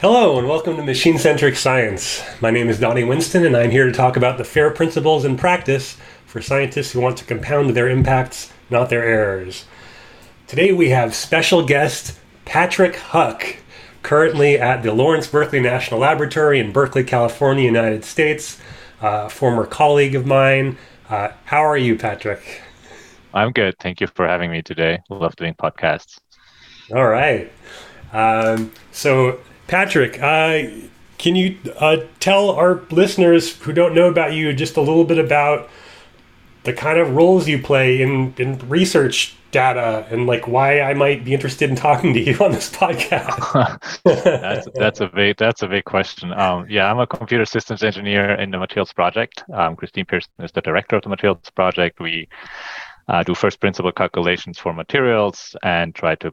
Hello and welcome to Machine-Centric Science. My name is Donnie Winston and I'm here to talk about the FAIR principles and practice for scientists who want to compound their impacts, not their errors. Today we have special guest Patrick Huck, currently at the Lawrence Berkeley National Laboratory in Berkeley, California, United States, a former colleague of mine. How are you, Patrick? I'm good. Thank you for having me today. Love doing podcasts. All right. So Patrick, can you tell our listeners who don't know about you just a little bit about the kind of roles you play in research data and like why I might be interested in talking to you on this podcast? That's a big question. Yeah, I'm a computer systems engineer in the Materials Project. Christine Pearson is the director of the Materials Project. We do first principle calculations for materials and try to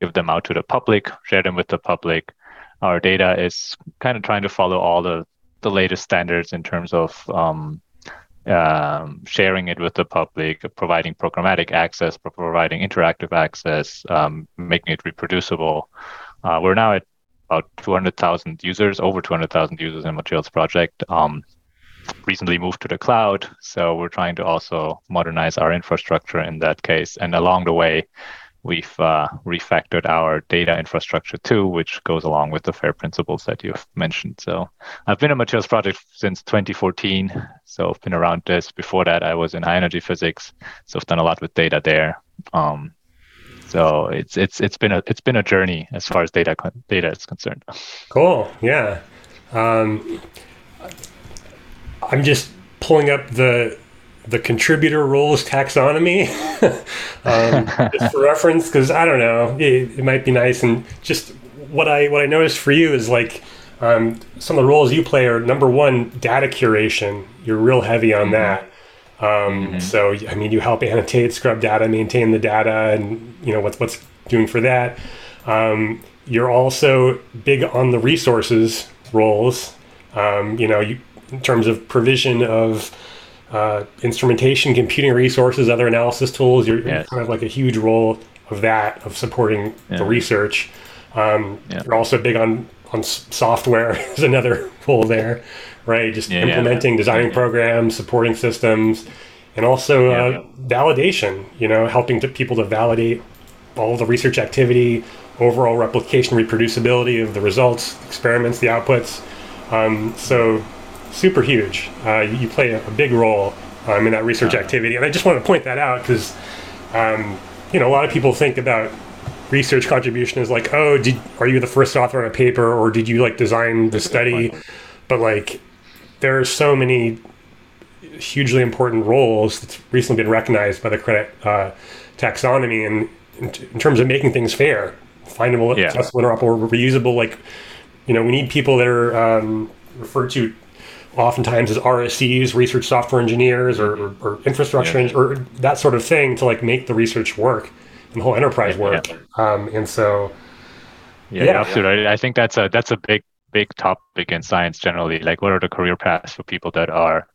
give them out to the public, share them with the public. Our data is kind of trying to follow all the latest standards in terms of sharing it with the public, providing programmatic access, providing interactive access, making it reproducible. We're now at about 200,000 users, over 200,000 users in Materials Project. Recently moved to the cloud, so we're trying to also modernize our infrastructure in that case. And along the way, we've refactored our data infrastructure too, which goes along with the FAIR principles that you've mentioned. So I've been a Materials Project since 2014. So I've been around this. Before that, I was in high energy physics. So I've done a lot with data there. So it's been a journey as far as data is concerned. Cool. Yeah. I'm just pulling up the Contributor Roles Taxonomy just for reference, because I don't know, it might be nice. And just what I noticed for you is like some of the roles you play are, number one, data curation. You're real heavy on that. So, I mean, you help annotate, scrub data, maintain the data, and you know what's doing for that. You're also big on the resources roles. In terms of provision of instrumentation, computing resources, other analysis tools, you're kind of like a huge role of that, of supporting the research. You're also big on software is another role there, right? Just implementing, designing programs, supporting systems, and also validation, helping people to validate all the research activity, overall replication, reproducibility of the results, experiments, the outputs. So super huge. You play a big role in that research activity. And I just want to point that out because, a lot of people think about research contribution as like, oh, are you the first author on a paper, or did you like design the study? But like, there are so many hugely important roles that's recently been recognized by the credit taxonomy and in terms of making things fair, findable, accessible, interoperable, reusable. Like, we need people that are referred to oftentimes as RSEs, research software engineers, or infrastructure or that sort of thing, to like make the research work and the whole enterprise work. You're absolutely right. I think that's a big topic in science generally. Like, what are the career paths for people that are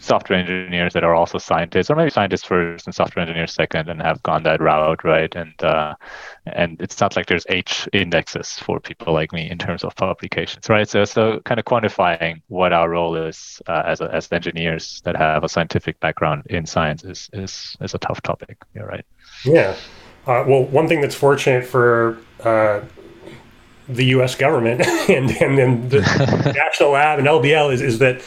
software engineers that are also scientists, or maybe scientists first and software engineers second, and have gone that route, right? And it's not like there's H indexes for people like me in terms of publications, right? So kind of quantifying what our role is as engineers that have a scientific background in science is a tough topic. You're right. Yeah. Well, one thing that's fortunate for the U.S. government and the National Lab and LBL is that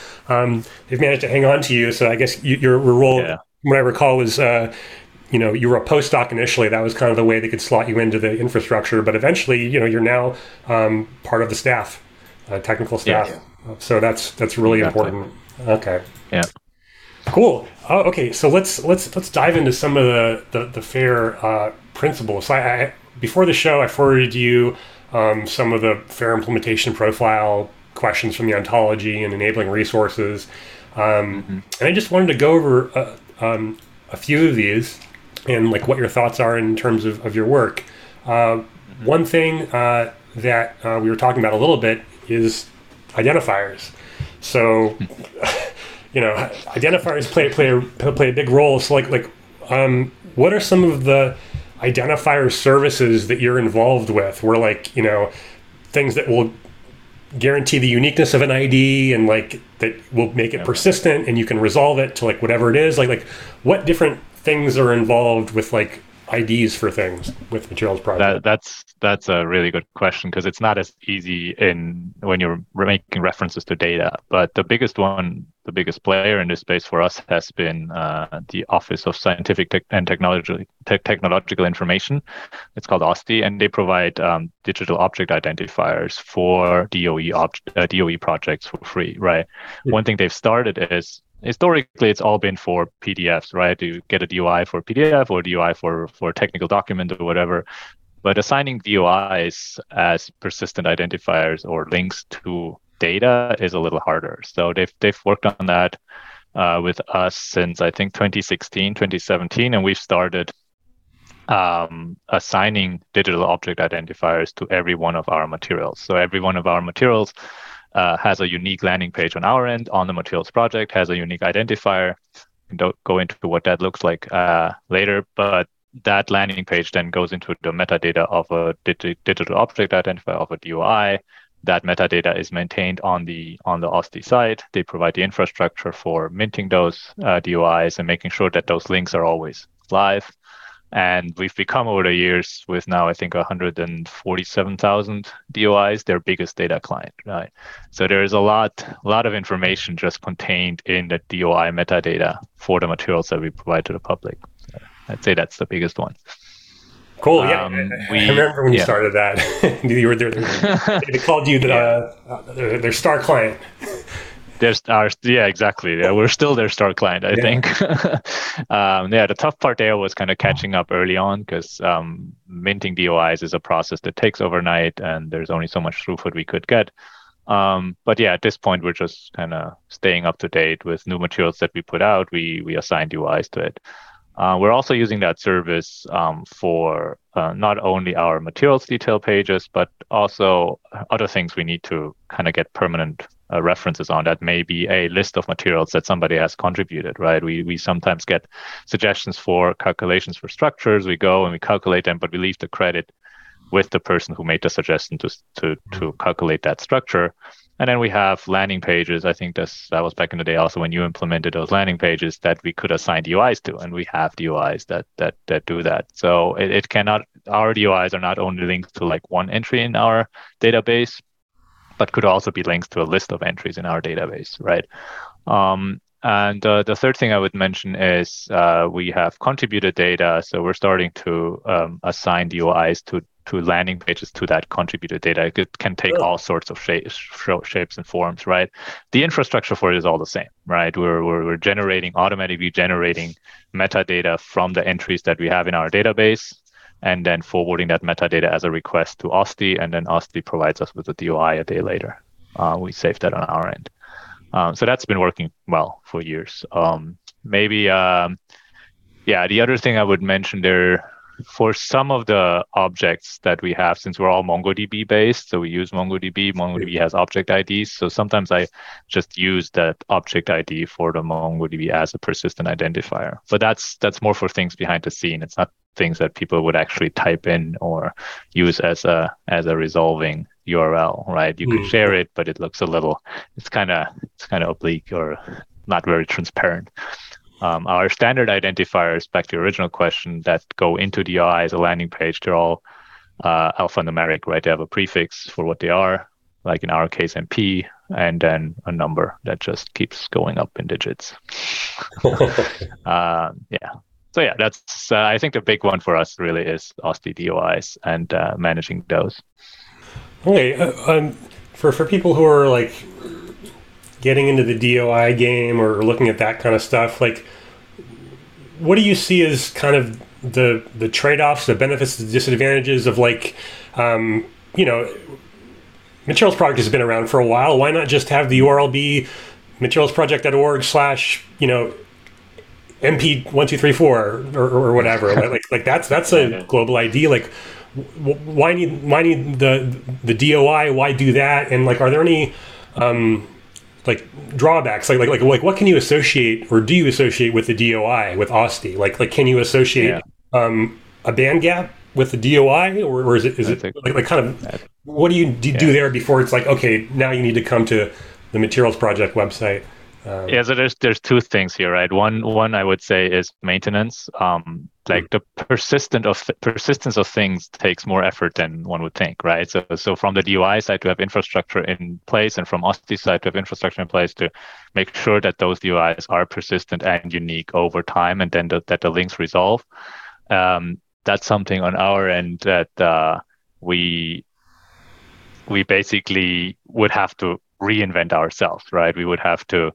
they've managed to hang on to you. So I guess your role, what I recall, was you were a postdoc initially. That was kind of the way they could slot you into the infrastructure. But eventually, you're now part of the staff, technical staff. Yeah. So that's really important. Okay. Yeah. Cool. Oh, okay. So let's dive into some of the FAIR principles. So I before the show, I forwarded you some of the FAIR implementation profile questions from the ontology and enabling resources. And I just wanted to go over a few of these and like what your thoughts are in terms of your work. One thing that we were talking about a little bit is identifiers. So, identifiers play a big role. So like what are some of the identifier services that you're involved with? We're like, you know, things that will guarantee the uniqueness of an ID and like that will make it persistent and you can resolve it to like whatever it is. Like what different things are involved with like IDs for things with Materials Project? That's a really good question because it's not as easy in when you're making references to data. But the biggest one, the biggest player in this space for us has been the Office of Scientific and Technological Information. It's called OSTI, and they provide digital object identifiers for DOE projects for free, right? Mm-hmm. One thing they've started is historically, it's all been for PDFs, right? You get a DOI for PDF or DOI for a technical document or whatever. But assigning DOIs as persistent identifiers or links to data is a little harder. So they've worked on that with us since, I think, 2016, 2017. And we've started assigning digital object identifiers to every one of our materials. So every one of our materials has a unique landing page on our end, on the Materials Project, has a unique identifier. Don't go into what that looks like later, but that landing page then goes into the metadata of a digital object identifier of a DOI. That metadata is maintained on the OSTI site. They provide the infrastructure for minting those DOIs and making sure that those links are always live. And we've become over the years with now, I think, 147,000 DOIs, their biggest data client, right? So there is a lot of information just contained in the DOI metadata for the materials that we provide to the public. So I'd say that's the biggest one. Cool. Yeah, I remember when you started that. You were there. They called you their star client. Exactly. Yeah, we're still their star client, I think. The tough part there was kind of catching up early on because minting DOIs is a process that takes overnight and there's only so much throughput we could get. At this point, we're just kind of staying up to date with new materials that we put out. We assign DOIs to it. We're also using that service for not only our materials detail pages, but also other things we need to kind of get permanent references on. That may be a list of materials that somebody has contributed, right? We sometimes get suggestions for calculations for structures. We go and we calculate them, but we leave the credit with the person who made the suggestion to calculate that structure. And then we have landing pages. I think that was back in the day also when you implemented those landing pages that we could assign DOIs to, and we have DOIs that do that. So our DOIs are not only linked to like one entry in our database, but could also be linked to a list of entries in our database, right? The third thing I would mention is we have contributed data. So we're starting to assign DOIs to landing pages to that contributed data. It can take all sorts of shapes and forms, right? The infrastructure for it is all the same, right? We're automatically generating metadata from the entries that we have in our database, and then forwarding that metadata as a request to OSTI, and then OSTI provides us with a DOI a day later. We save that on our end. So that's been working well for years. The other thing I would mention there, for some of the objects that we have, since we're all MongoDB based, so we use MongoDB. MongoDB has object IDs. So sometimes I just use that object ID for the MongoDB as a persistent identifier. But that's more for things behind the scene. It's not things that people would actually type in or use as a resolving URL, right? You could share it, but it looks it's kind of oblique or not very transparent. Our standard identifiers, back to your original question, that go into DOI as a landing page, they're all alphanumeric, right? They have a prefix for what they are, like in our case, MP, and then a number that just keeps going up in digits. That's I think the big one for us really is OSTI DOIs and managing those. Okay, for people who are like getting into the DOI game or looking at that kind of stuff, like what do you see as kind of the trade-offs, the benefits, the disadvantages of like, Materials Project has been around for a while. Why not just have the URL be materialsproject.org/MP1234 or whatever? like that's a global ID. Like why need the DOI? Why do that? And like, are there any drawbacks, like what can you associate or do you associate with the DOI with OSTI? Like can you associate a band gap with the DOI, or is it what do you do there before it's like, okay, now you need to come to the Materials Project website? So there's two things here, right? One I would say is maintenance. The persistence of things takes more effort than one would think, right? So from the DOI side to have infrastructure in place, and from OSTI side to have infrastructure in place to make sure that those DOIs are persistent and unique over time, and then that the links resolve. That's something on our end that we basically would have to reinvent ourselves, right? We would have to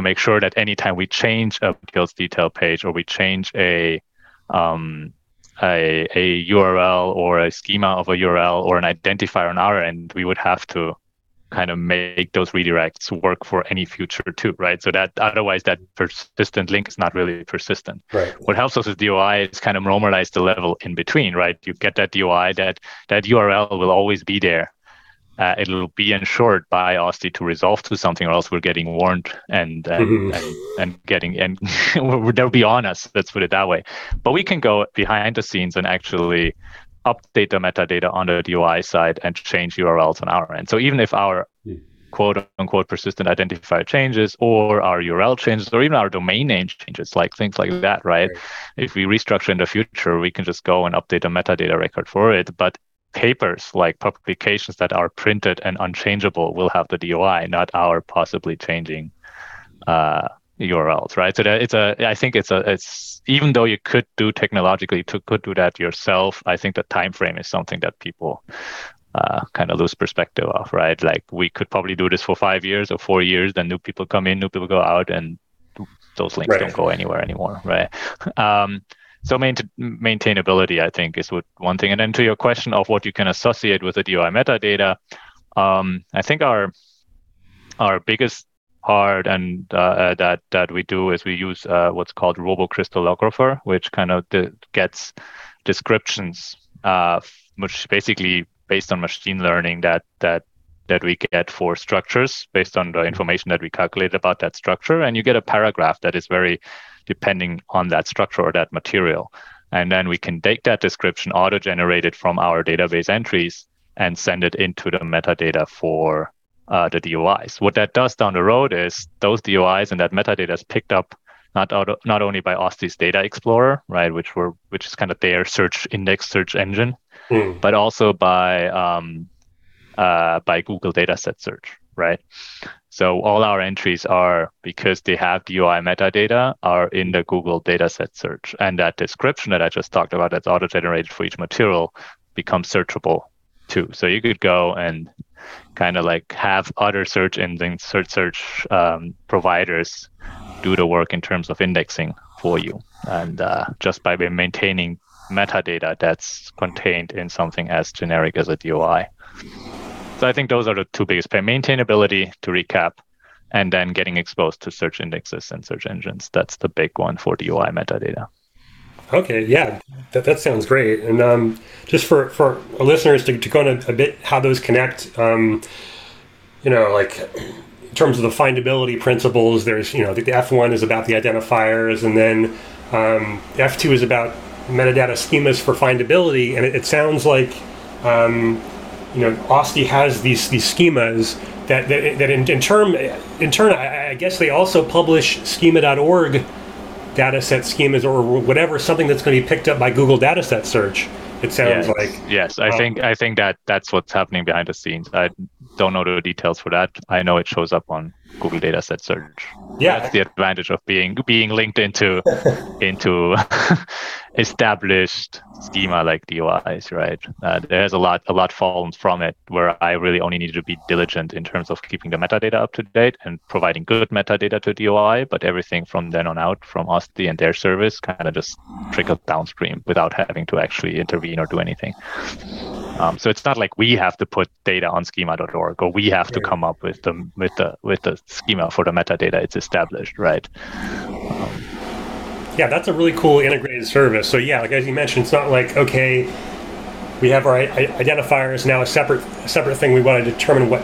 make sure that anytime we change a materials detail page, or we change a URL or a schema of a URL or an identifier on our end, we would have to kind of make those redirects work for any future too, right? So that otherwise that persistent link is not really persistent. Right. What helps us with DOI is kind of normalize the level in between, right? You get that DOI, that URL will always be there. It'll be ensured by OSTI to resolve to something, or else we're getting warned and they'll be on us. Let's put it that way. But we can go behind the scenes and actually update the metadata on the DOI side and change URLs on our end. So even if our quote unquote persistent identifier changes, or our URL changes, or even our domain name changes, like things like that, right? If we restructure in the future, we can just go and update the metadata record for it. But papers like publications that are printed and unchangeable will have the DOI, not our possibly changing URLs, right? So that I think even though you could do technologically, could do that yourself, I think the time frame is something that people kind of lose perspective of, right? Like we could probably do this for 5 years or 4 years, then new people come in, new people go out, and those links don't go anywhere anymore, right? So maintainability, I think, is one thing. And then to your question of what you can associate with the DOI metadata, I think our biggest part and that we do is we use what's called RoboCrystallographer, which kind of gets descriptions, which basically based on machine learning that we get for structures based on the information that we calculated about that structure, and you get a paragraph that is very depending on that structure or that material. And then we can take that description, auto-generate it from our database entries, and send it into the metadata for the DOIs. What that does down the road is those DOIs and that metadata is picked up not only by OSTI's Data Explorer, right, which is kind of their search engine, but also by Google Dataset Search, right? So all our entries are, because they have DOI metadata, are in the Google Dataset Search. And that description that I just talked about that's auto-generated for each material becomes searchable too. So you could go and kind of like have other search engines, search providers do the work in terms of indexing for you. And just by maintaining metadata that's contained in something as generic as a DOI. So I think those are the two biggest pay: maintainability, to recap, and then getting exposed to search indexes and search engines. That's the big one for DOI metadata. Okay, yeah, that sounds great. And just for our listeners to go into a bit how those connect, in terms of the findability principles, there's, the F1 is about the identifiers, and then F2 is about metadata schemas for findability. And it sounds like... OSTI has these schemas that in turn, I guess they also publish schema.org dataset schemas or whatever, something that's going to be picked up by Google Dataset Search. It sounds like. Yes, I think that's what's happening behind the scenes. I don't know the details for that. I know it shows up on Google Dataset Search. Yeah, that's the advantage of being linked into established schema like DOIs, right? There's a lot fallen from it, where I really only needed to be diligent in terms of keeping the metadata up to date and providing good metadata to DOI, but everything from then on out from OSTI and their service kind of just trickled downstream without having to actually intervene or do anything. So it's not like we have to put data on schema.org, or we have to come up with the schema for the metadata. It's established, right? Yeah, that's a really cool integrated service. So yeah, like as you mentioned, it's not like, okay, we have our identifiers now, a separate thing. We want to determine what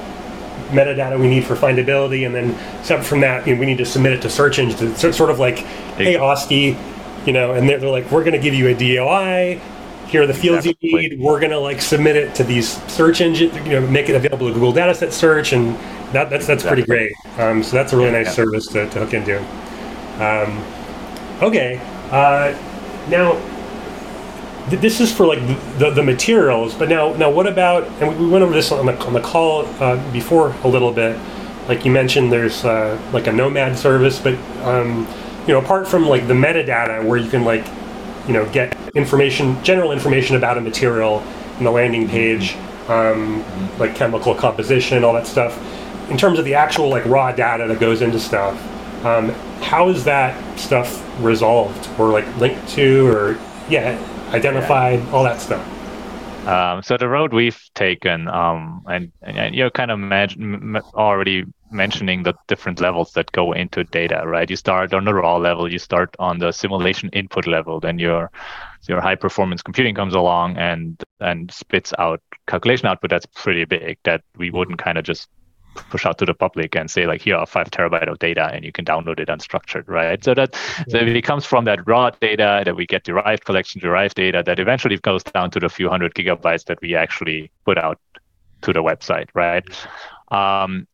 metadata we need for findability, and then separate from that, we need to submit it to search engines. It's sort of like, hey, OSTI, and they're like, we're going to give you a DOI. Here are the fields you need. We're going to submit it to these search engines, make it available to Google Dataset Search, and that's pretty great. So that's a really nice service to hook into. Now this is for the materials, but now what about, and we went over this on the call before a little bit, you mentioned there's a NOMAD service, but apart from the metadata where you can get general information about a material in the landing page, like chemical composition and all that stuff, in terms of the actual raw data that goes into stuff, how is that stuff resolved or linked to or identified, all that stuff? So the road we've taken, and you're kind of already mentioning the different levels that go into data, right? You start on the raw level, you start on the simulation input level, then your high performance computing comes along and spits out calculation output that's pretty big, that we wouldn't kind of just push out to the public and say here are 5 terabytes of data and you can download it unstructured, right? So that so it comes from that raw data that we get derived data that eventually goes down to the few hundred gigabytes that we actually put out to the website, right?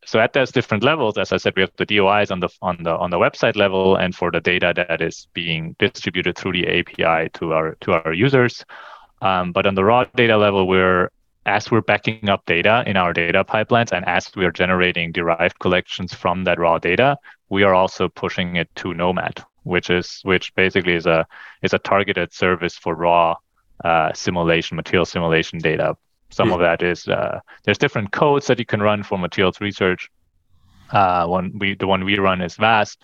So at those different levels, as I said, we have the DOIs on the website level, and for the data that is being distributed through the API to our users. But on the raw data level, as we're backing up data in our data pipelines, and as we are generating derived collections from that raw data, we are also pushing it to NOMAD, which basically is a targeted service for raw material simulation data. Some of that is there's different codes that you can run for materials research. The one we run is VASP,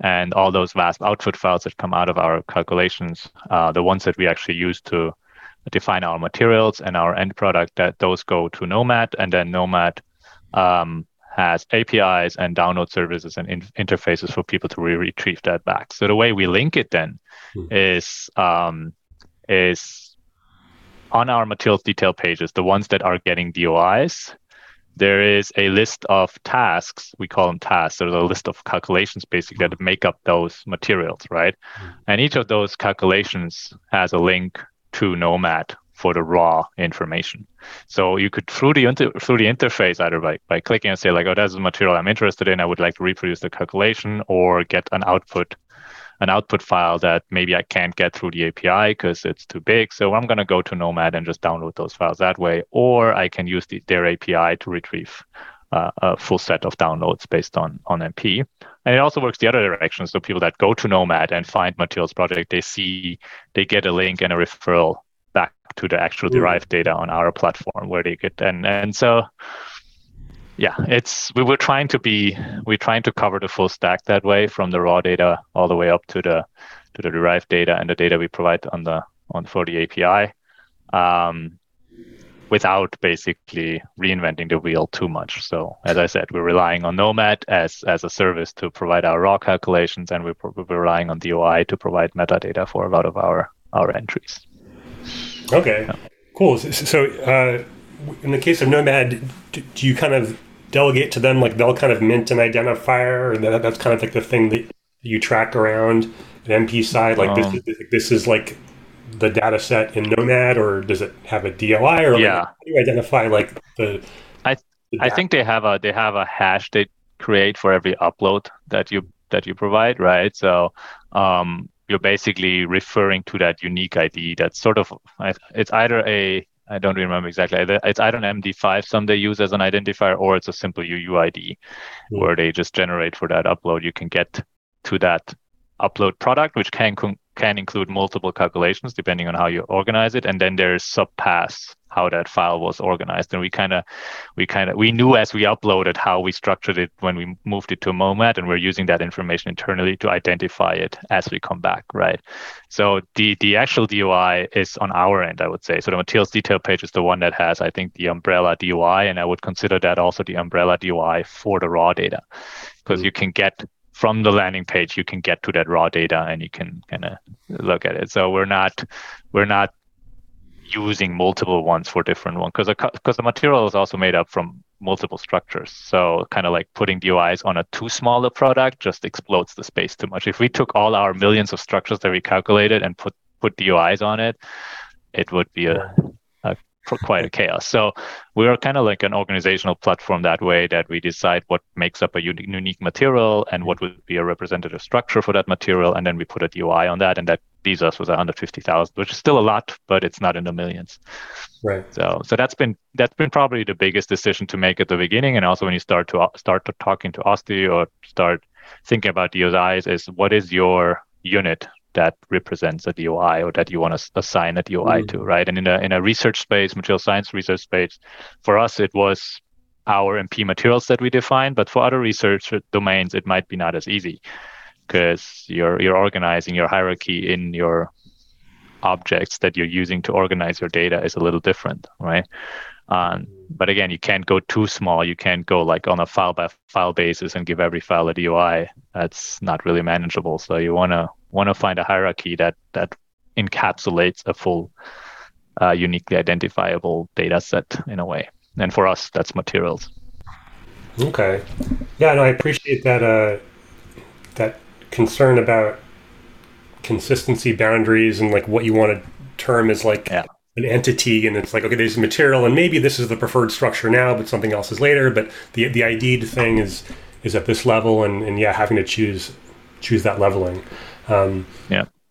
and all those VASP output files that come out of our calculations, the ones that we actually use to define our materials and our end product, that those go to NOMAD, and then NOMAD has APIs and download services and interfaces for people to retrieve that back. So the way we link it then is on our materials detail pages, the ones that are getting DOIs, there is a list of tasks, we call them tasks, so there's a list of calculations basically that make up those materials, right? And each of those calculations has a link to NOMAD for the raw information. So you could through the interface, either by clicking and say this is material I'm interested in, I would like to reproduce the calculation, or get an output file that maybe I can't get through the API because it's too big. So I'm going to go to NOMAD and just download those files that way, or I can use their API to retrieve a full set of downloads based on MP. And it also works the other direction. So people that go to NOMAD and find Materials Project, they get a link and a referral back to the actual derived data on our platform where they get. And so, we're trying to cover the full stack that way, from the raw data all the way up to the derived data and the data we provide for the API. Without basically reinventing the wheel too much. So as I said, we're relying on NOMAD as a service to provide our raw calculations, and we're relying on DOI to provide metadata for a lot of our entries. Okay, cool. So in the case of NOMAD, do you kind of delegate to them, they'll kind of mint an identifier, and that's kind of the thing that you track around an MP side, this is the data set in NOMAD, or does it have a DOI, or how do you identify I think they have a hash they create for every upload that you provide, right? So you're basically referring to that unique ID that's sort of, it's either a, I don't remember exactly, it's either an MD5 some they use as an identifier, or it's a simple UUID where they just generate for that upload. You can get to that upload product, which can include multiple calculations depending on how you organize it, and then there's subpaths, how that file was organized. And we knew as we uploaded how we structured it when we moved it to MOMAD, and we're using that information internally to identify it as we come back, right? So the actual DOI is on our end, I would say. So the materials detail page is the one that has, I think, the umbrella DOI, and I would consider that also the umbrella DOI for the raw data, because you can get from the landing page, you can get to that raw data and you can kind of look at it. So we're not using multiple ones for different ones, because the material is also made up from multiple structures. So kind of like putting DOIs on a too smaller product just explodes the space too much. If we took all our millions of structures that we calculated and put DOIs on it, it would be quite a chaos. So we are kind of like an organizational platform that way, that we decide what makes up a unique material and what would be a representative structure for that material. And then we put a DOI on that, and that leaves us with 150,000, which is still a lot, but it's not in the millions. Right. So that's been probably the biggest decision to make at the beginning. And also when you start to talking to OSTI or start thinking about DOIs, is what is your unit that represents a DOI or that you want to assign a DOI to, right? And in a research space, material science research space, for us, it was our MP materials that we defined, but for other research domains, it might be not as easy because you're organizing your hierarchy in your objects that you're using to organize your data is a little different, right? But again, you can't go too small. You can't go like on a file by file basis and give every file a DOI. That's not really manageable. So you want to find a hierarchy that encapsulates a full, uniquely identifiable data set in a way. And for us, that's materials. Okay. Yeah, no, I appreciate that that concern about consistency boundaries and like what you want to term as like an entity. And it's like, okay, there's material and maybe this is the preferred structure now, but something else is later. But the ID'd thing is at this level and yeah, having to choose that leveling.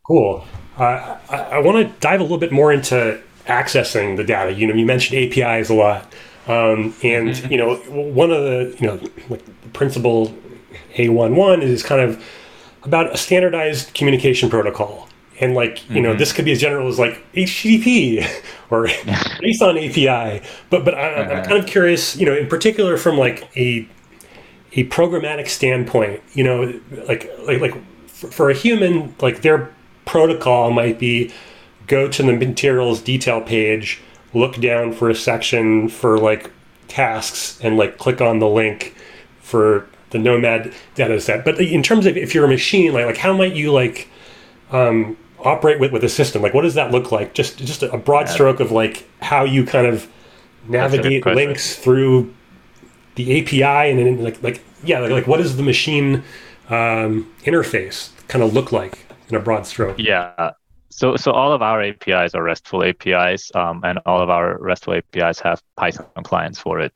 Cool. I want to dive a little bit more into accessing the data. You know, you mentioned APIs a lot, and you know, one of the like principle A11 is kind of about a standardized communication protocol, and like you know, this could be as general as like HTTP or JSON API. But I'm kind of curious, you know, in particular from like a programmatic standpoint, you know, like. For a human, like their protocol might be go to the materials detail page, look down for a section for like tasks, and like click on the link for the Nomad data set. But in terms of if you're a machine, like how might you like operate with a system? Like what does that look like? Just a broad stroke of like how you kind of navigate links through the API, and then like what is the machine interface kind of look like in a broad stroke? Yeah. So all of our APIs are RESTful APIs, and all of our RESTful APIs have Python clients for it.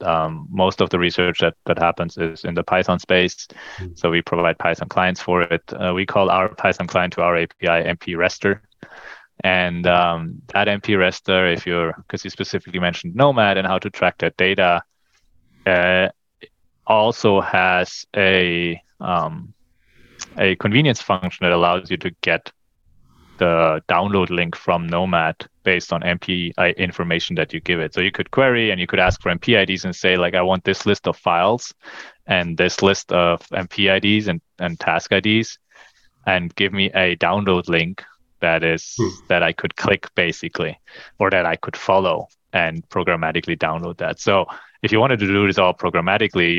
Most of the research that happens is in the Python space, so we provide Python clients for it. We call our Python client to our API MP Rester, and that MP Rester, because you specifically mentioned Nomad and how to track that data, also has a convenience function that allows you to get the download link from Nomad based on MPI information that you give it. So you could query and you could ask for MP IDs and say, like, I want this list of files and this list of MP IDs and task IDs, and give me a download link that is that I could click basically, or that I could follow and programmatically download that. So if you wanted to do this all programmatically,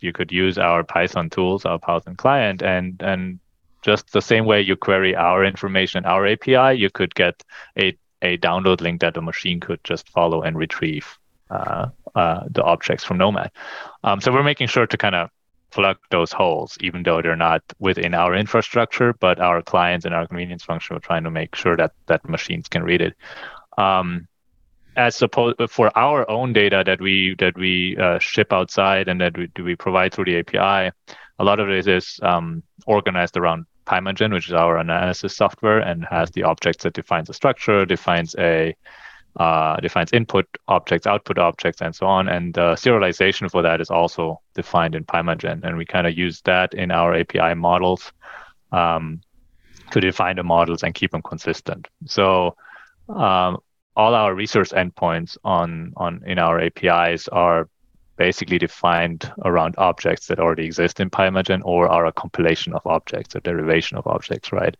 you could use our Python tools, our Python client, and just the same way you query our information, our API, you could get a download link that the machine could just follow and retrieve the objects from Nomad. So we're making sure to kind of plug those holes, even though they're not within our infrastructure, but our clients and our convenience function are trying to make sure that machines can read it. For our own data that we ship outside and that we provide through the API, a lot of it is organized around Pymatgen, which is our analysis software, and has the objects that defines a structure, defines input objects, output objects, and so on. And the serialization for that is also defined in Pymatgen, and we kind of use that in our API models to define the models and keep them consistent. So all our research endpoints in our APIs are basically defined around objects that already exist in Pymatgen, or are a compilation of objects, a derivation of objects, right?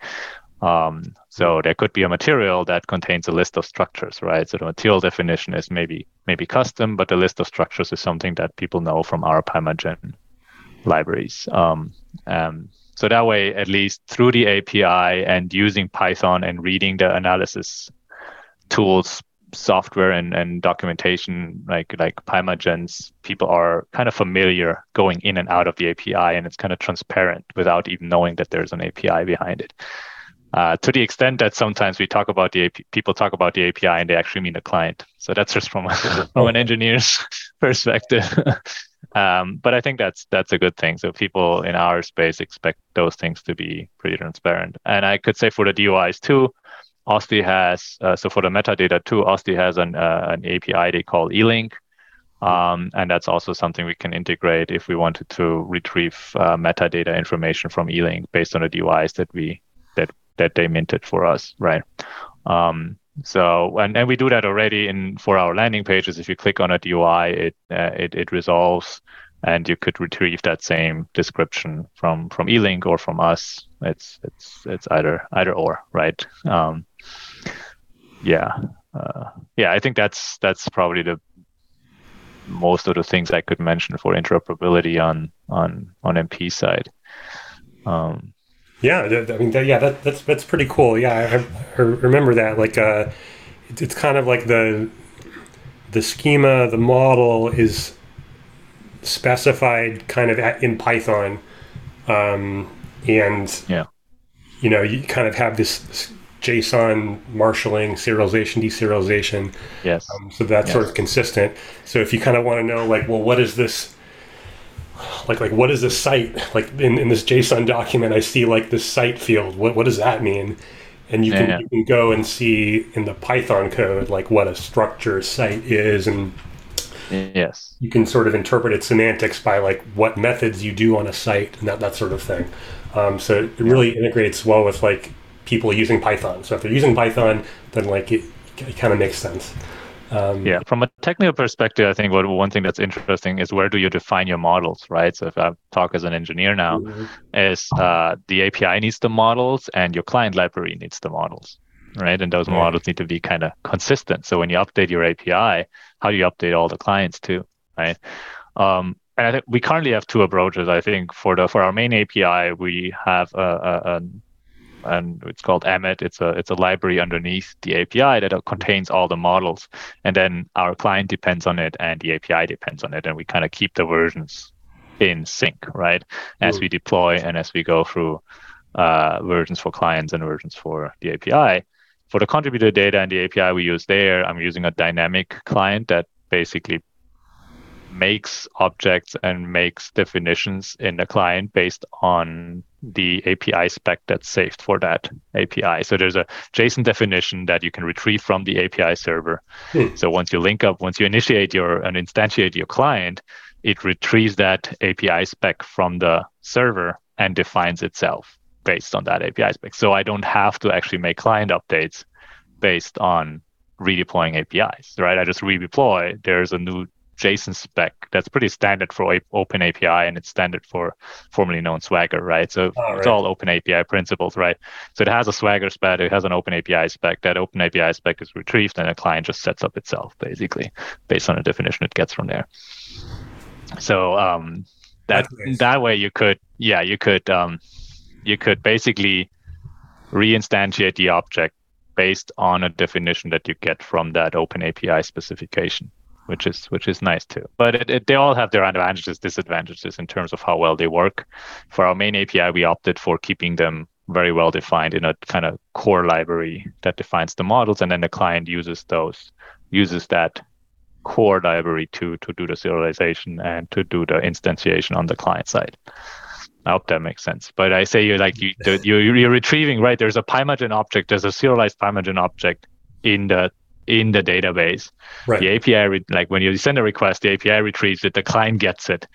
So there could be a material that contains a list of structures, right? So the material definition is maybe custom, but the list of structures is something that people know from our Pymatgen libraries. So that way, at least through the API and using Python and reading the analysis tools software and documentation like Pymatgen's, people are kind of familiar going in and out of the API, and it's kind of transparent without even knowing that there's an API behind it. To the extent that sometimes we talk about the people talk about the API and they actually mean the client. So that's just from an engineer's perspective. But I think that's a good thing. So people in our space expect those things to be pretty transparent. And I could say for the DOIs too, OSTI has, so for the metadata too, OSTI has an API they call eLink. And that's also something we can integrate if we wanted to retrieve metadata information from eLink based on the DOIs that they minted for us, right? So we do that already for our landing pages. If you click on a DOI, it resolves, and you could retrieve that same description from eLink or from us. It's either or, right? I think that's probably the most of the things I could mention for interoperability on MP side. That's pretty cool. Yeah, I remember that. Like, it's kind of like the schema, the model is specified kind of in Python, you kind of have this JSON marshalling, serialization, deserialization. Yes. So that's sort of consistent. So if you kind of want to know, like, well, what is this? Like what is this site? Like in this JSON document, I see like this site field. What does that mean? And you can go and see in the Python code like what a structure site is, and yes, you can sort of interpret its semantics by like what methods you do on a site and that sort of thing. So it really integrates well with like people using Python. So if they're using Python, then like it kind of makes sense. From a technical perspective, I think one thing that's interesting is where do you define your models, right? So if I talk as an engineer now, is the API needs the models and your client library needs the models, right? And those models need to be kind of consistent. So when you update your API, how do you update all the clients too, right? And I think we currently have two approaches. I think for our main API, we have and it's called Atomate. It's a library underneath the API that contains all the models, and then our client depends on it and the API depends on it, and we kind of keep the versions in sync, right? As we deploy and as we go through versions for clients and versions for the API. For the contributor data and the API we use there, I'm using a dynamic client that basically makes objects and makes definitions in the client based on the API spec that's saved for that API. So there's a JSON definition that you can retrieve from the API server. So once you initiate and instantiate your client, it retrieves that API spec from the server and defines itself based on that API spec. So I don't have to actually make client updates based on redeploying APIs, right? I just redeploy. There's a new JSON spec that's pretty standard for Open API, and it's standard for formerly known Swagger, right? So it's all Open API principles, right? So it has a Swagger spec, it has an Open API spec. That Open API spec is retrieved, and the client just sets up itself, basically, based on the definition it gets from there. So that way you could basically reinstantiate the object based on a definition that you get from that Open API specification, which is nice too. But they all have their advantages, disadvantages in terms of how well they work. For our main API, we opted for keeping them very well defined in a kind of core library that defines the models, and then the client uses that core library to do the serialization and to do the instantiation on the client side. I hope that makes sense. But I say you're retrieving, right? There's a Pymatgen object, there's a serialized Pymatgen object in the database. Right. The API, like when you send a request, the API retrieves it, the client gets it.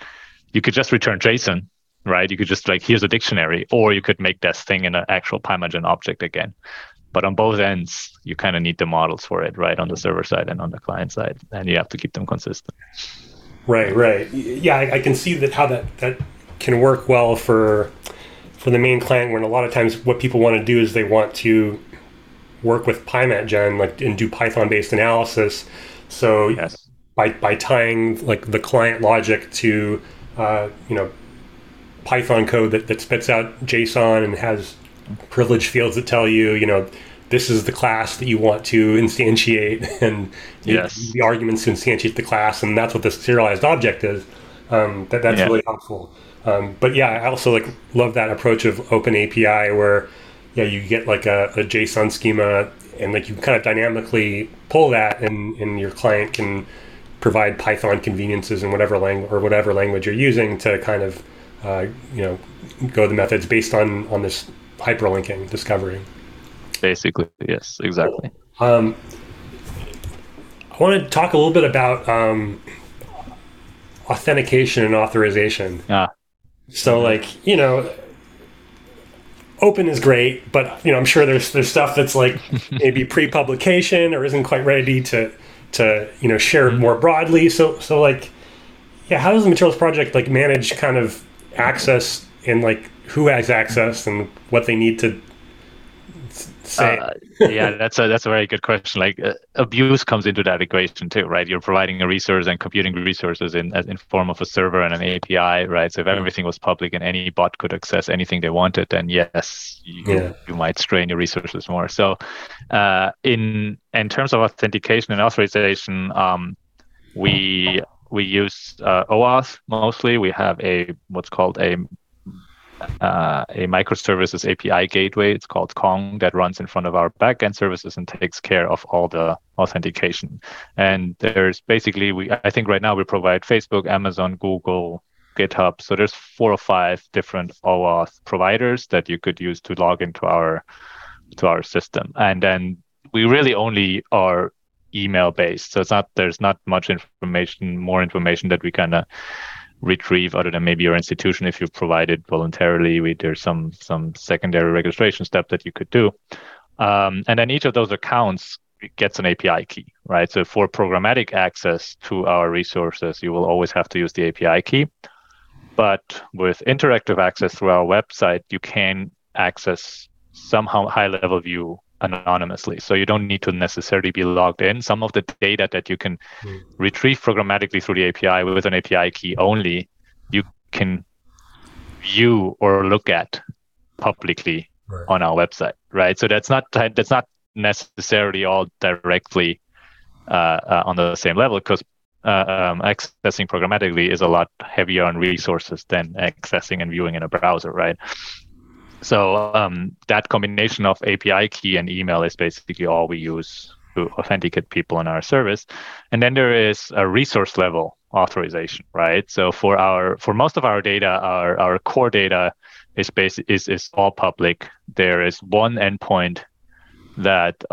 You could just return JSON, right? You could just like, here's a dictionary, or you could make this thing in an actual Pymatgen object again. But on both ends, you kind of need the models for it, right? On the server side and on the client side, and you have to keep them consistent. Right. Yeah, I can see that how that can work well for the main client, when a lot of times what people want to do is they want to work with Pymatgen and do Python-based analysis. So by tying like the client logic to Python code that spits out JSON and has privileged fields that tell you this is the class that you want to instantiate, and yes, the arguments to instantiate the class, and that's what the serialized object is. That's really helpful. But yeah, I also like love that approach of open API where you get like a JSON schema and like you kind of dynamically pull that, and your client can provide Python conveniences in whatever language you're using to kind of go the methods based on this hyperlinking discovery. Basically, yes, exactly. Cool. I want to talk a little bit about authentication and authorization. So like, open is great, but I'm sure there's stuff that's like maybe pre-publication or isn't quite ready to share more broadly. So like, how does the Materials Project like manage kind of access and like who has access and what they need to say? That's a very good question. Like abuse comes into that equation too, right? You're providing a resource and computing resources in form of a server and an API, right? So if everything was public and any bot could access anything they wanted, then yes, you might strain your resources more. So in terms of authentication and authorization, we use OAuth mostly. We have a microservices API gateway, it's called Kong, that runs in front of our backend services and takes care of all the authentication. And there's basically, I think right now we provide Facebook, Amazon, Google, GitHub. So there's 4 or 5 different OAuth providers that you could use to log into our system. And then we really only are email based. So there's not much more information that we kind of retrieve other than maybe your institution if you've provided voluntarily. There's some secondary registration step that you could do, and then each of those accounts gets an API key, right? So for programmatic access to our resources, you will always have to use the API key. But with interactive access through our website, you can access somehow high-level view anonymously. So you don't need to necessarily be logged in. Some of the data that you can retrieve programmatically through the API with an API key only, you can view or look at publicly on our website, right? So that's not necessarily all directly on the same level, because accessing programmatically is a lot heavier on resources than accessing and viewing in a browser, right? So that combination of API key and email is basically all we use to authenticate people in our service. And then there is a resource level authorization, right? So for most of our data, our core data is all public. There is one endpoint that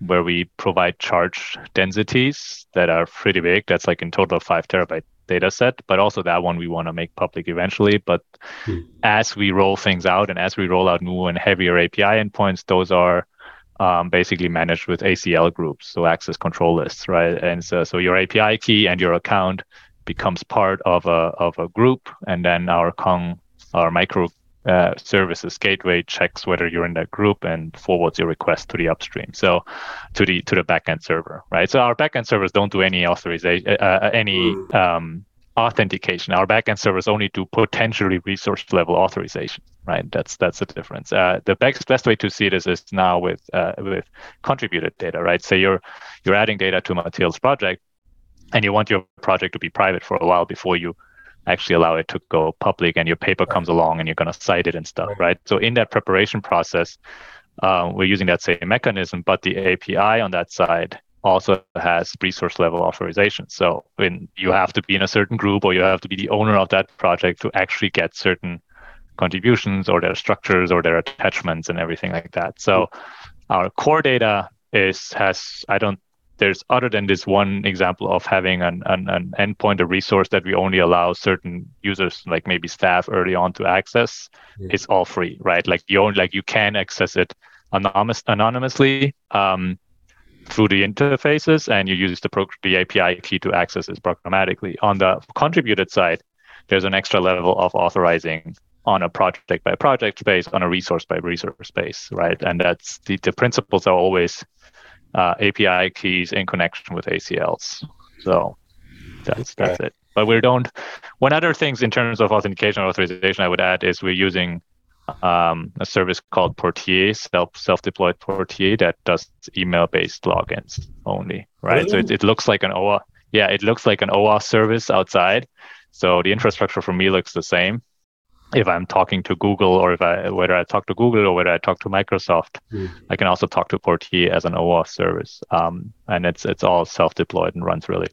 where we provide charge densities that are pretty big. That's like in total 5 terabyte data set, but also that one we want to make public eventually. But as we roll things out and as we roll out new and heavier API endpoints, those are basically managed with ACL groups, so access control lists, right? And so your API key and your account becomes part of a group, and then our micro services gateway checks whether you're in that group and forwards your request to the upstream, so to the backend server, right? So our backend servers don't do any authorization, authentication. Our backend servers only do potentially resource level authorization, right? That's the difference. The best way to see this is now with contributed data, right? So you're adding data to Materials Project, and you want your project to be private for a while before you actually allow it to go public, and your paper comes along and you're going to cite it and stuff, right? So in that preparation process, we're using that same mechanism, but the API on that side also has resource level authorization. So when you have to be in a certain group, or you have to be the owner of that project to actually get certain contributions or their structures or their attachments and everything like that. So our core data there's other than this one example of having an endpoint, a resource that we only allow certain users, like maybe staff early on, to access. It's all free, right? Like you can access it anonymously through the interfaces, and you use the API key to access it programmatically. On the contributed side, there's an extra level of authorizing on a project by project space, on a resource by resource space, right? And that's the principles are always API keys in connection with ACLs. So that's it. But we don't. One other things in terms of authentication and authorization I would add is we're using a service called Portier, self-deployed Portier, that does email-based logins only, right? Really? So it looks like an OAuth. Yeah, it looks like an OAuth service outside. So the infrastructure for me looks the same. If I'm talking to Google, or whether I talk to Google or whether I talk to Microsoft, I can also talk to Portier as an OAuth service, and it's all self-deployed and runs really,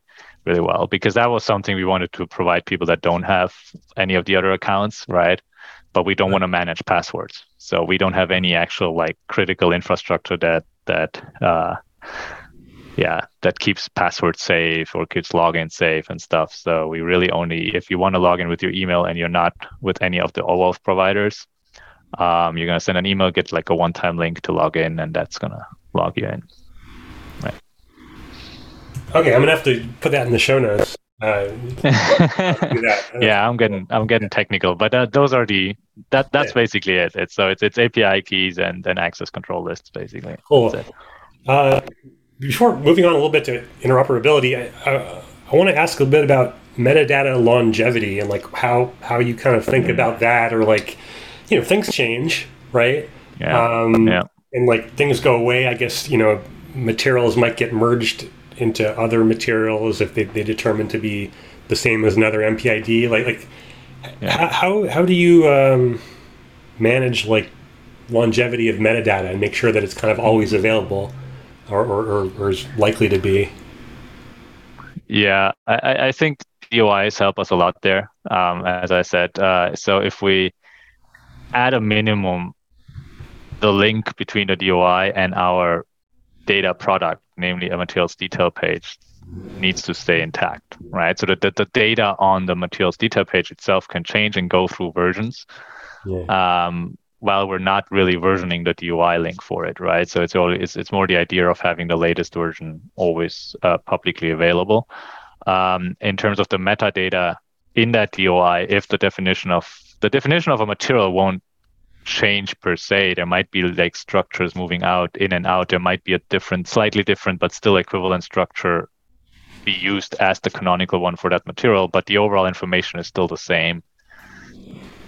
really well. Because that was something we wanted to provide people that don't have any of the other accounts, right? But we don't want to manage passwords, so we don't have any actual like critical infrastructure that keeps passwords safe or keeps login safe and stuff. So we really only, if you want to log in with your email and you're not with any of the OAuth providers, you're going to send an email, get like a one-time link to log in, and that's going to log you in. Right. Okay, I'm going to have to put that in the show notes. Yeah, I'm getting technical, but those are that's basically it. It's API keys and access control lists, basically. Cool. Before moving on a little bit to interoperability, I want to ask a bit about metadata longevity and like how you kind of think about that, or like, you know, things change, right? Yeah. And like things go away. I guess, you know, materials might get merged into other materials if they determine to be the same as another MPID. How do you manage like longevity of metadata and make sure that it's kind of always available? Or is likely to be? Yeah, I think DOIs help us a lot there, as I said. So if we, at a minimum, the link between the DOI and our data product, namely a materials detail page, needs to stay intact, right? So that the data on the materials detail page itself can change and go through versions. Yeah. While we're not really versioning the DOI link for it, right? So it's more the idea of having the latest version always publicly available. In terms of the metadata in that DOI, if the definition of a material won't change per se, there might be like structures moving out, in and out. There might be a different, slightly different, but still equivalent structure be used as the canonical one for that material, but the overall information is still the same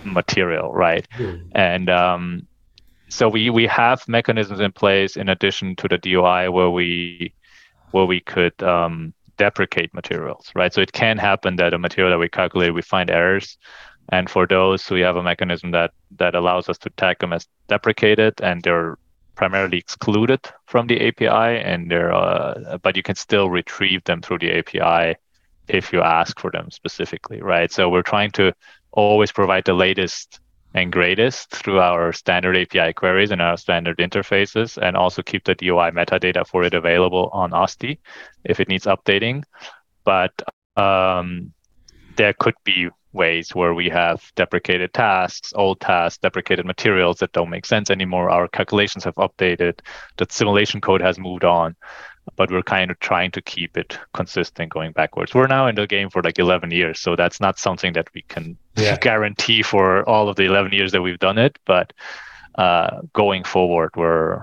material, right? And so we have mechanisms in place in addition to the DOI where we could deprecate materials, right? So it can happen that a material that we calculate, we find errors, and for those we have a mechanism that allows us to tag them as deprecated, and they're primarily excluded from the API, and they're but you can still retrieve them through the API if you ask for them specifically, right? So we're trying to always provide the latest and greatest through our standard API queries and our standard interfaces, and also keep the DOI metadata for it available on OSTI if it needs updating. But there could be ways where we have deprecated tasks, old tasks, deprecated materials that don't make sense anymore. Our calculations have updated, the simulation code has moved on, but we're kind of trying to keep it consistent going backwards. We're now in the game for like 11 years, so that's not something that we can guarantee for all of the 11 years that we've done it. But going forward,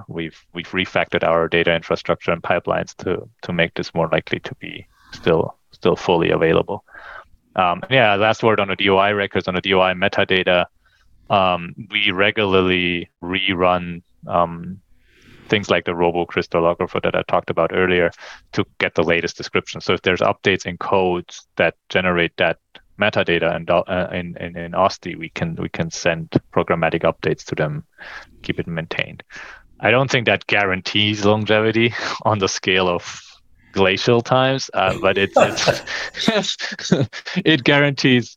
we've refactored our data infrastructure and pipelines to make this more likely to be still fully available. Last word on the DOI records, on the DOI metadata. We regularly rerun things like the RoboCrystallographer that I talked about earlier to get the latest description. So if there's updates in codes that generate that metadata in OSTI, we can send programmatic updates to them, keep it maintained. I don't think that guarantees longevity on the scale of glacial times, but it guarantees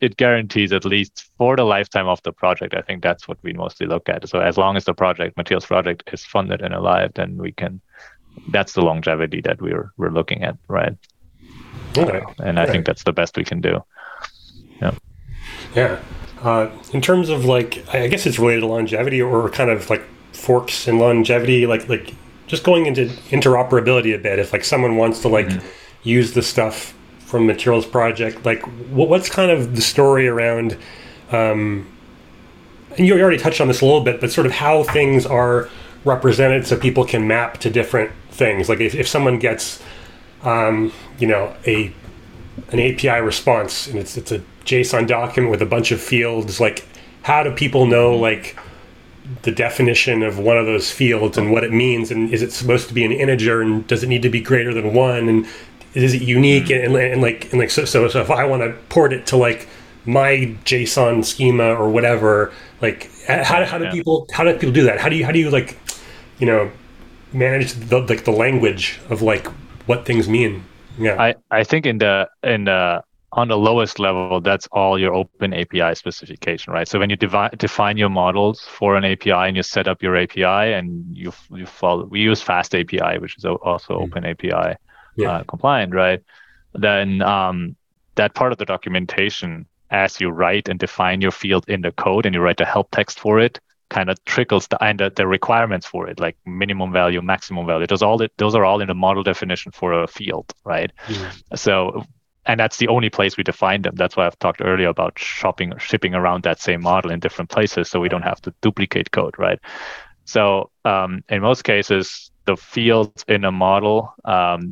at least for the lifetime of the project. I think that's what we mostly look at. So as long as the materials project is funded and alive, then we can. That's the longevity that we're looking at, right? Okay. And I think that's the best we can do. Yeah. Yeah. In terms of like, I guess it's related to longevity or kind of like forks in longevity, like. Just going into interoperability a bit, if like someone wants to like use the stuff from Materials Project, like what's kind of the story around, and you already touched on this a little bit, but sort of how things are represented so people can map to different things. Like if someone gets, an API response and it's a JSON document with a bunch of fields, like how do people know like the definition of one of those fields and what it means, and is it supposed to be an integer, and does it need to be greater than one, and is it unique, and so if I want to port it to like my JSON schema or whatever, like how do people do that? How do you like, you know, manage the language of like what things mean? Yeah, I think in the on the lowest level, that's all your open API specification, right? So when you define your models for an API and you set up your API, and you follow, we use FastAPI, which is also open API compliant, right? Then that part of the documentation, as you write and define your field in the code, and you write the help text for it, kind of trickles the requirements for it, like minimum value, maximum value. Those are all in the model definition for a field, right? Mm-hmm. So. And that's the only place we define them. That's why I've talked earlier about shipping around that same model in different places, so we don't have to duplicate code, right? So in most cases, the fields in a model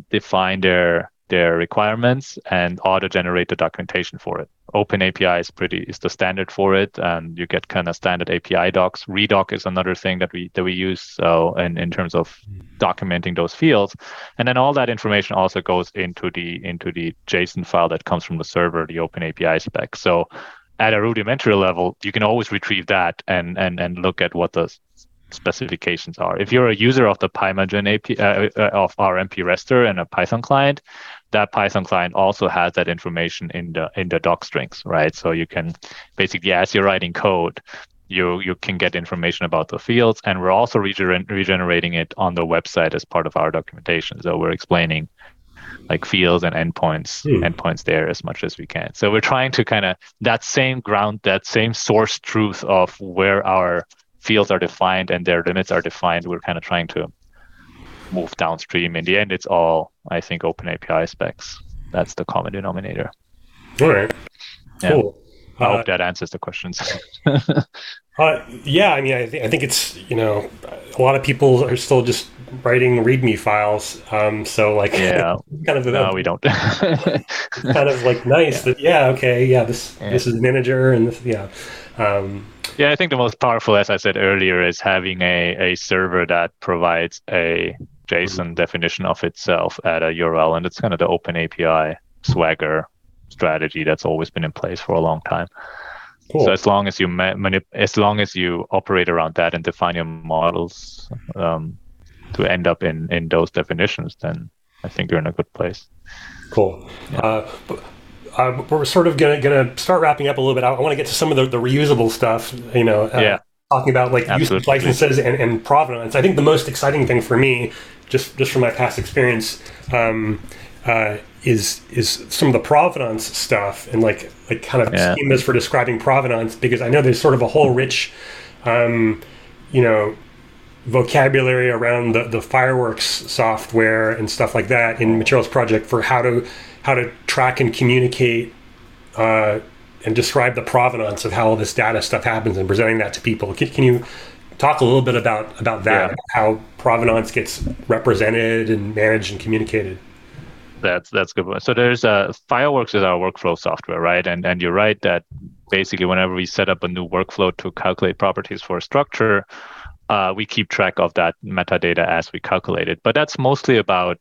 define their requirements and auto-generate the documentation for it. Open API is the standard for it, and you get kind of standard API docs. Redoc is another thing that we use. So, in terms of documenting those fields, and then all that information also goes into the JSON file that comes from the server, the Open API spec. So, at a rudimentary level, you can always retrieve that and look at what the specifications are. If you're a user of the Pymatgen of our MP Rester and a Python client, that Python client also has that information in the doc strings, right? So you can basically, as you're writing code, you can get information about the fields, and we're also regenerating it on the website as part of our documentation. So we're explaining like fields and endpoints there as much as we can. So we're trying to kind of that same source truth of where our fields are defined and their limits are defined. We're kind of trying to move downstream. In the end, it's all, I think, open API specs. That's the common denominator. All right. Yeah. Cool. I hope that answers the questions. Yeah, I mean, I think it's, you know, a lot of people are still just writing README files. So like, yeah, kind of. No, we don't. Kind of like nice that this is an integer and this, yeah. Yeah, I think the most powerful, as I said earlier, is having a server that provides a JSON definition of itself at a URL, and it's kind of the open API swagger strategy that's always been in place for a long time. Cool. So as long as you operate around that and define your models to end up in those definitions, then I think you're in a good place. Cool. Yeah. We're sort of gonna start wrapping up a little bit. I want to get to some of the reusable stuff, you know, talking about like usage licenses and provenance. I think the most exciting thing for me, just from my past experience, is some of the provenance stuff and like kind of schemas for describing provenance, because I know there's sort of a whole rich, you know, vocabulary around the Fireworks software and stuff like that in Materials Project for how to track and communicate and describe the provenance of how all this data stuff happens and presenting that to people. Can you talk a little bit about that, how provenance gets represented and managed and communicated? That's a good one. So there's Fireworks is our workflow software, right? And you're right that basically whenever we set up a new workflow to calculate properties for a structure, we keep track of that metadata as we calculate it. But that's mostly about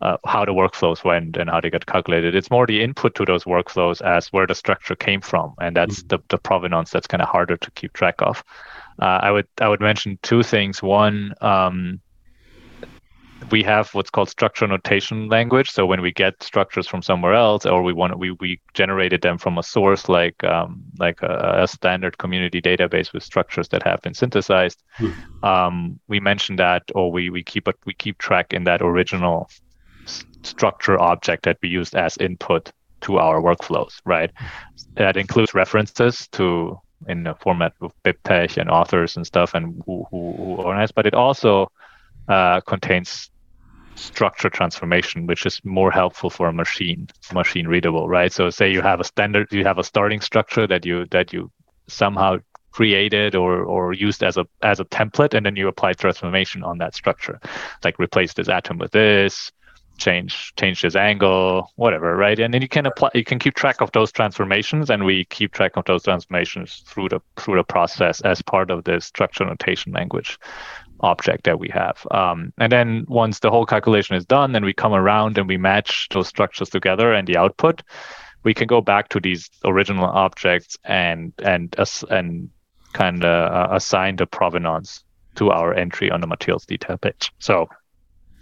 how the workflows went and how they got calculated. It's more the input to those workflows as where the structure came from, and that's the provenance that's kind of harder to keep track of. I would mention two things. One, we have what's called structure notation language. So when we get structures from somewhere else, or we generated them from a source like a standard community database with structures that have been synthesized, we mention that, or we keep track in that original structure object that we used as input to our workflows, right? That includes references to in the format of BibTeX and authors and stuff and who organized, but it also contains structure transformation, which is more helpful for a machine readable, right? So say you have a starting structure that you somehow created or used as a template, and then you apply transformation on that structure, like replace this atom with this, change this angle, whatever, right? And then you can apply, you can keep track of those transformations, and we keep track of those transformations through the process as part of this structure notation language object that we have. And then once the whole calculation is done, then we come around and we match those structures together and the output. We can go back to these original objects and kind of assign the provenance to our entry on the materials detail page. So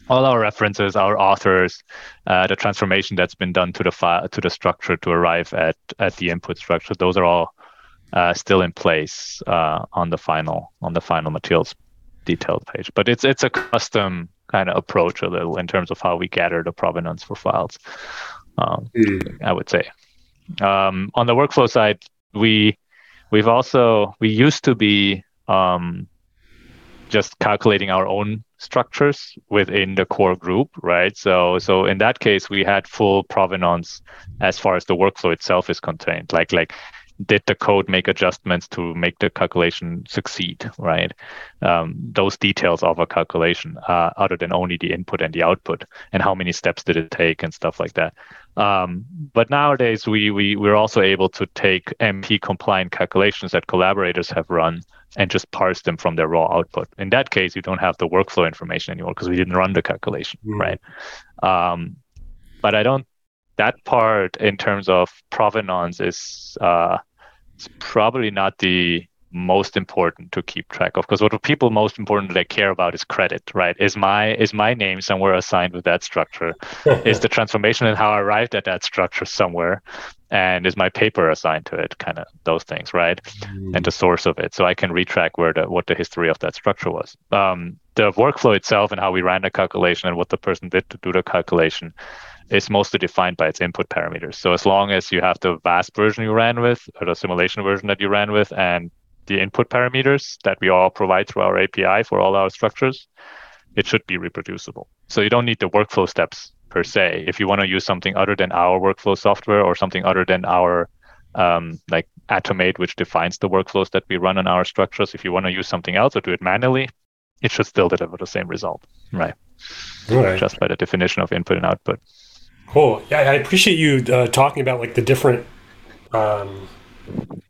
all our references, our authors, the transformation that's been done to the file, to the structure to arrive at the input structure, those are all still in place on the final materials detailed page. But it's a custom kind of approach a little in terms of how we gather the provenance for files. I would say on the workflow side, we used to be just calculating our own structures within the core group, right? So in that case, we had full provenance as far as the workflow itself is contained. Like did the code make adjustments to make the calculation succeed, right? Those details of a calculation, other than only the input and the output, and how many steps did it take and stuff like that. But nowadays, we're also able to take MP-compliant calculations that collaborators have run and just parse them from their raw output. In that case, you don't have the workflow information anymore because we didn't run the calculation, right? But that part in terms of provenance is probably not the most important to keep track of, because what the people most important they care about is credit, right? Is my name somewhere assigned with that structure? Is the transformation and how I arrived at that structure somewhere? And is my paper assigned to it? Kind of those things, right? And the source of it, so I can retrack what the history of that structure was. The workflow itself and how we ran the calculation and what the person did to do the calculation is mostly defined by its input parameters. So as long as you have the VASP version you ran with, or the simulation version that you ran with, and the input parameters that we all provide through our API for all our structures, it should be reproducible. So you don't need the workflow steps per se. If you want to use something other than our workflow software or something other than our like Atomate, which defines the workflows that we run on our structures, if you want to use something else or do it manually, it should still deliver the same result, right? Right. Just by the definition of input and output. Cool. Yeah, I appreciate you talking about like the different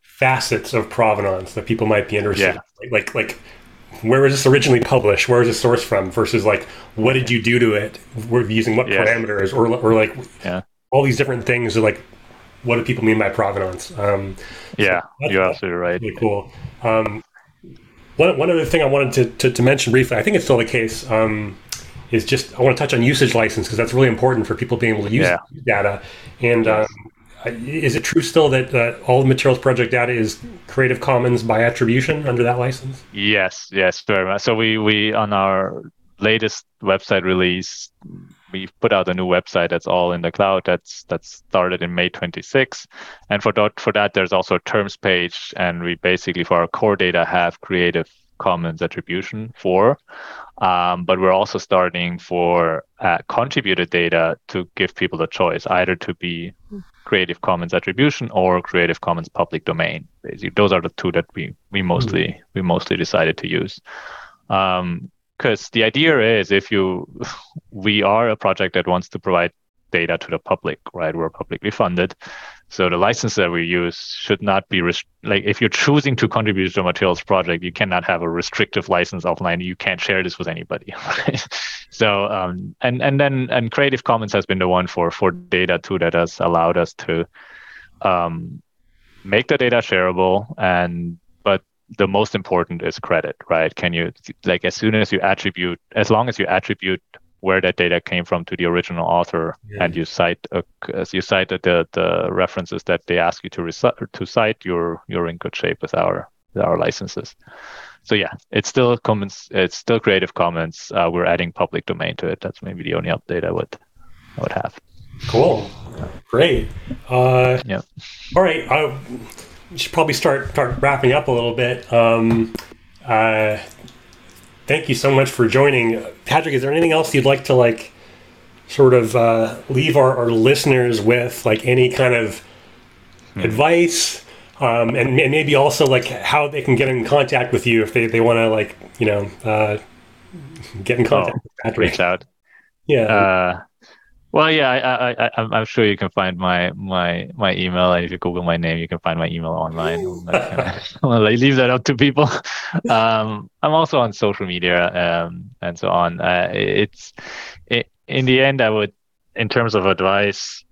facets of provenance that people might be interested in. Like where was this originally published? Where is the source from? Versus like, what did you do to it? We're using what parameters? Or like all these different things. Are like, what do people mean by provenance? So you're absolutely right. Really cool. One other thing I wanted to mention briefly, I think it's still the case, is just I want to touch on usage license, because that's really important for people being able to use data. And is it true still that all the Materials Project data is Creative Commons by attribution under that license? Yes, very much. So we on our latest website release, we've put out a new website that's all in the cloud. That started in May 26. And for that, there's also a terms page. And we basically, for our core data, have Creative Commons attribution for. But we're also starting for contributed data to give people the choice, either to be Creative Commons attribution or Creative Commons public domain. Basically, those are the two that we mostly decided to use. Because the idea is, we are a project that wants to provide data to the public, right? We're publicly funded, so the license that we use should not be if you're choosing to contribute to a Materials Project, you cannot have a restrictive license offline. You can't share this with anybody. Right? So and Creative Commons has been the one for data too that has allowed us to make the data shareable. And the most important is credit, right? Can you, like, as long as you attribute where that data came from to the original author, and you cite the references that they ask you to cite, you're in good shape with our licenses. So it's still Creative Commons. We're adding public domain to it. That's maybe the only update I would have. Cool, great. All right. We should probably start wrapping up a little bit. Thank you so much for joining. Patrick, is there anything else you'd like to leave our listeners with, like any kind of advice, and maybe also like how they can get in contact with you if they want to get in contact with Patrick? Reach out. Yeah. Well, yeah, I'm sure you can find my email, and if you Google my name, you can find my email online. I'll leave that up to people. I'm also on social media and so on. In the end, I would, in terms of advice,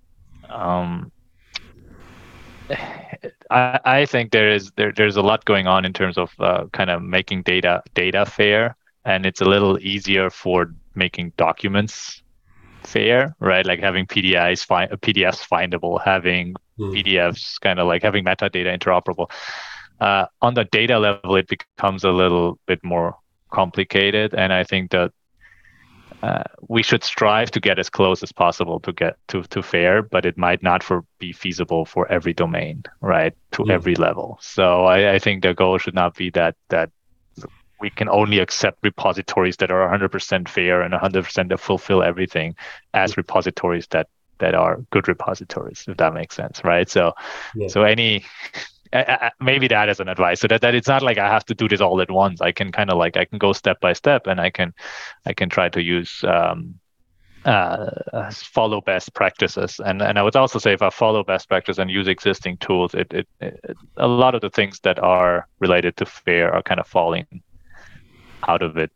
I think there's a lot going on in terms of kind of making data fair, and it's a little easier for making documents fair, right? Like having PDFs findable, having PDFs kind of like having metadata interoperable. On the data level, it becomes a little bit more complicated, and I think that we should strive to get as close as possible to get to FAIR, but it might not be feasible for every domain, right? To every level. So I think the goal should not be that we can only accept repositories that are 100% FAIR and 100% that fulfill everything as repositories that are good repositories, if that makes sense, right? So, maybe that is an advice, so that it's not like I have to do this all at once. I can kind of like, I can go step by step, and I can try to use follow best practices. And I would also say, if I follow best practices and use existing tools, it a lot of the things that are related to FAIR are kind of falling out of it,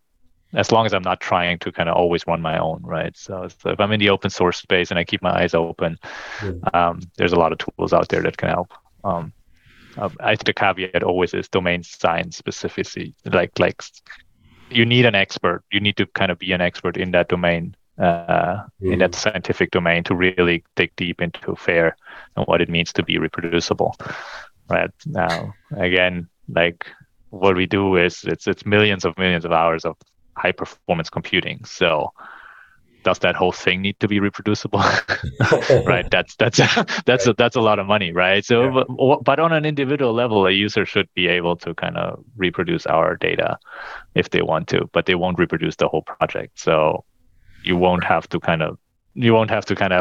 as long as I'm not trying to kind of always run my own, right? So if I'm in the open source space and I keep my eyes open, there's a lot of tools out there that can help. I think the caveat always is domain science specificity. Like you need an expert. You need to kind of be an expert in that domain, in that scientific domain, to really dig deep into FAIR and what it means to be reproducible. Right now, again, like what we do is it's millions of hours of high performance computing. So does that whole thing need to be reproducible? Right? That's a lot of money, right? So, yeah. But on an individual level, a user should be able to kind of reproduce our data if they want to, but they won't reproduce the whole project. So you won't have to kind of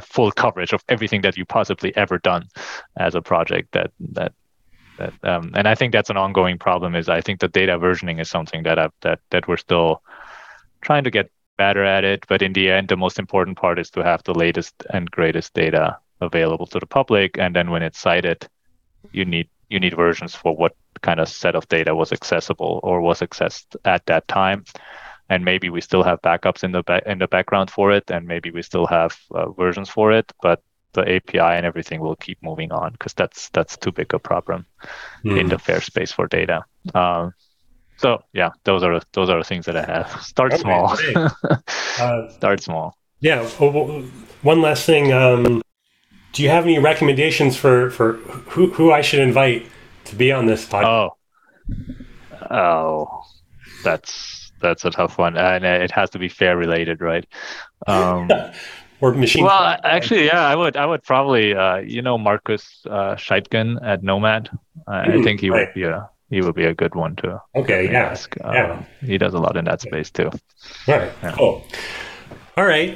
full coverage of everything that you possibly ever done as a project. And I think that's an ongoing problem. Is I think the data versioning is something that we're still trying to get better at it, but in the end, the most important part is to have the latest and greatest data available to the public. And then when it's cited, you need versions for what kind of set of data was accessible or was accessed at that time. And maybe we still have backups in the background for it, and maybe we still have versions for it, but the API and everything will keep moving on, because that's too big a problem in the FAIR space for data. So yeah, those are the things that I have. Start small. Start small. Yeah. One last thing. Do you have any recommendations for who I should invite to be on this podcast? Oh, that's a tough one, and it has to be FAIR related, right? Or machine. Well, actually, yeah, I would probably Marcus Scheitgen at NOMAD. I think he would be a. He would be a good one to ask. He does a lot in that space too. All right. Yeah. Cool. All right.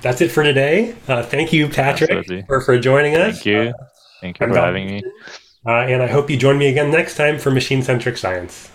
That's it for today. Thank you, Patrick, for joining us. Thank you. Thank you for having me. And I hope you join me again next time for Machine Centric Science.